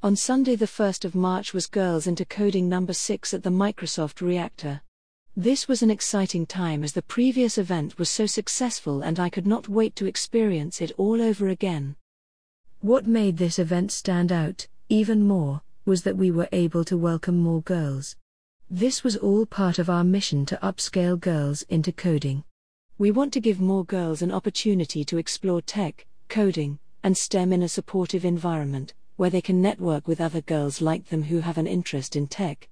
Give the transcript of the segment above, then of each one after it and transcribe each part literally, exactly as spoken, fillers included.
On Sunday the first of March was Girls into Coding number six at the Microsoft Reactor. This was an exciting time as the previous event was so successful and I could not wait to experience it all over again. What made this event stand out, even more, was that we were able to welcome more girls. This was all part of our mission to upscale girls into coding. We want to give more girls an opportunity to explore tech, coding, and STEM in a supportive environment, where they can network with other girls like them who have an interest in tech.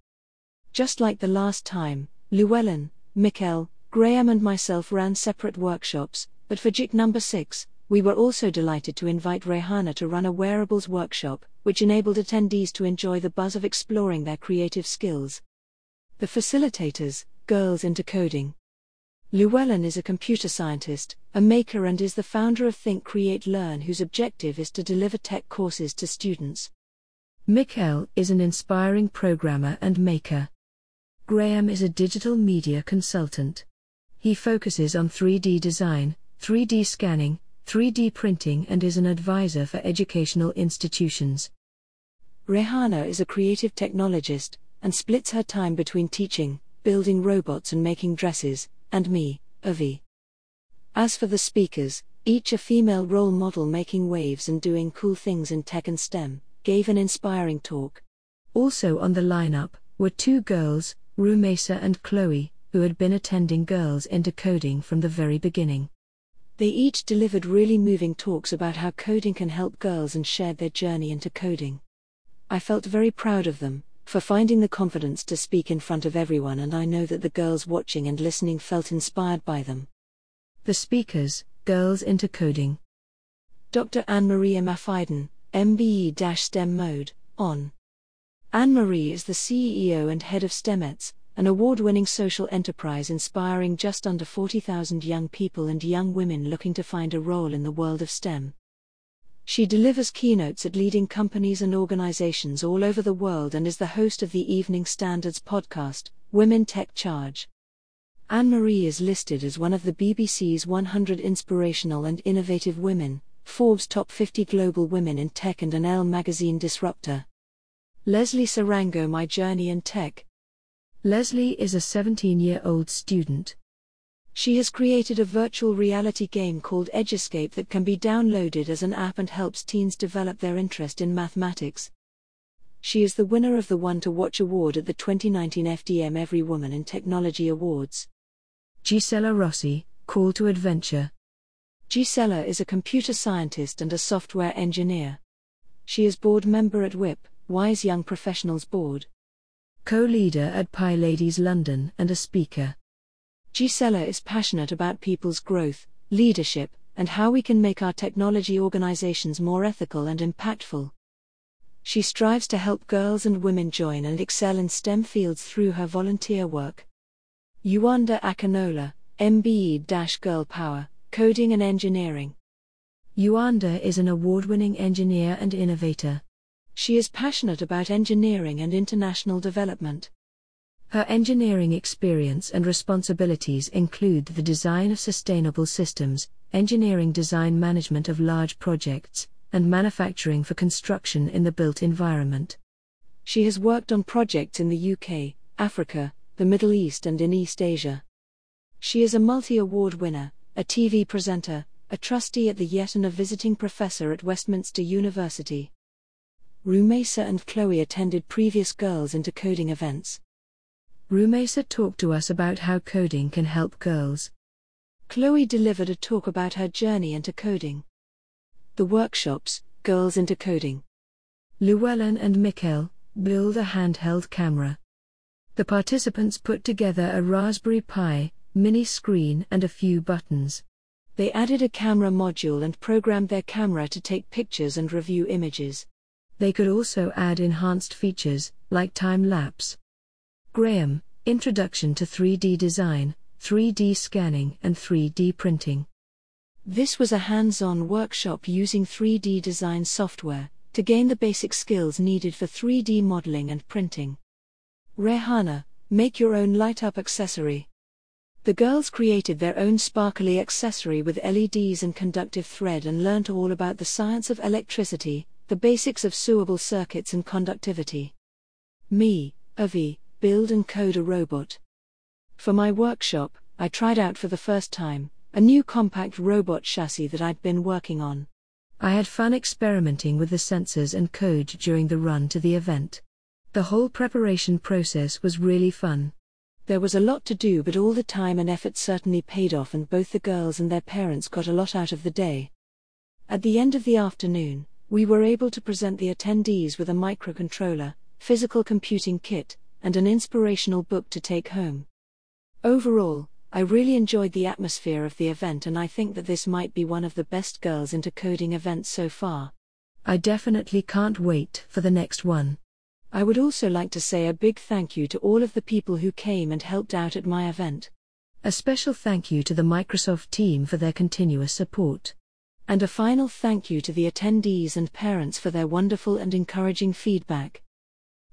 Just like the last time, Llewellyn, Mikel, Graham and myself ran separate workshops, but for G I C number six, we were also delighted to invite Rehana to run a wearables workshop, which enabled attendees to enjoy the buzz of exploring their creative skills. The facilitators, Girls into Coding. Llewellyn is a computer scientist, a maker and is the founder of Think, Create, Learn, whose objective is to deliver tech courses to students. Mikel is an inspiring programmer and maker. Graham is a digital media consultant. He focuses on three D design, three D scanning, three D printing and is an advisor for educational institutions. Rehana is a creative technologist, and splits her time between teaching, building robots and making dresses, and me, Avi. As for the speakers, each a female role model making waves and doing cool things in tech and STEM, gave an inspiring talk. Also on the lineup were two girls, Rumeza and Chloe, who had been attending Girls into Coding from the very beginning. They each delivered really moving talks about how coding can help girls and shared their journey into coding. I felt very proud of them for finding the confidence to speak in front of everyone, and I know that the girls watching and listening felt inspired by them. The speakers, Girls into Coding. Doctor Anne-Marie Mafiden, M B E-STEM Mode, on. Anne-Marie is the C E O and head of Stemets, an award-winning social enterprise inspiring just under forty thousand young people and young women looking to find a role in the world of STEM. She delivers keynotes at leading companies and organizations all over the world and is the host of the Evening Standards podcast, Women Tech Charge. Anne-Marie is listed as one of the B B C's one hundred Inspirational and Innovative Women, Forbes' Top fifty Global Women in Tech and an Elle magazine disruptor. Leslie Sarango, My Journey in Tech. Leslie is a seventeen-year-old student. She has created a virtual reality game called Edgescape that can be downloaded as an app and helps teens develop their interest in mathematics. She is the winner of the One to Watch award at the twenty nineteen F D M Every Woman in Technology Awards. Gisella Rossi, Call to Adventure. Gisella is a computer scientist and a software engineer. She is board member at W I P, Wise Young Professionals Board, co-leader at Pi Ladies London and a speaker. Gisella is passionate about people's growth, leadership, and how we can make our technology organizations more ethical and impactful. She strives to help girls and women join and excel in STEM fields through her volunteer work. Yuanda Akinola, M B E-Girl Power, Coding and Engineering. Yuanda is an award-winning engineer and innovator. She is passionate about engineering and international development. Her engineering experience and responsibilities include the design of sustainable systems, engineering design, management of large projects, and manufacturing for construction in the built environment. She has worked on projects in the U K, Africa, the Middle East, and in East Asia. She is a multi-award winner, a T V presenter, a trustee at the Y E T and a visiting professor at Westminster University. Rumeza and Chloe attended previous Girls into Coding events. Rumeza talked to us about how coding can help girls. Chloe delivered a talk about her journey into coding. The workshops, Girls into Coding. Llewellyn and Mikel, Build a Handheld Camera. The participants put together a Raspberry Pi, mini screen and a few buttons. They added a camera module and programmed their camera to take pictures and review images. They could also add enhanced features, like time-lapse. Graham, Introduction to three D Design, three D Scanning and three D Printing. This was a hands-on workshop using three D design software to gain the basic skills needed for three D modeling and printing. Rehana, Make Your Own Light-Up Accessory. The girls created their own sparkly accessory with L E Ds and conductive thread and learnt all about the science of electricity, The Basics of Sewable Circuits and Conductivity. Me, Avi, build and code a robot. For my workshop, I tried out for the first time a new compact robot chassis that I'd been working on. I had fun experimenting with the sensors and code during the run to the event. The whole preparation process was really fun. There was a lot to do, but all the time and effort certainly paid off, and both the girls and their parents got a lot out of the day. At the end of the afternoon, we were able to present the attendees with a microcontroller, physical computing kit, and an inspirational book to take home. Overall, I really enjoyed the atmosphere of the event, and I think that this might be one of the best Girls Into Coding events so far. I definitely can't wait for the next one. I would also like to say a big thank you to all of the people who came and helped out at my event. A special thank you to the Microsoft team for their continuous support. And a final thank you to the attendees and parents for their wonderful and encouraging feedback.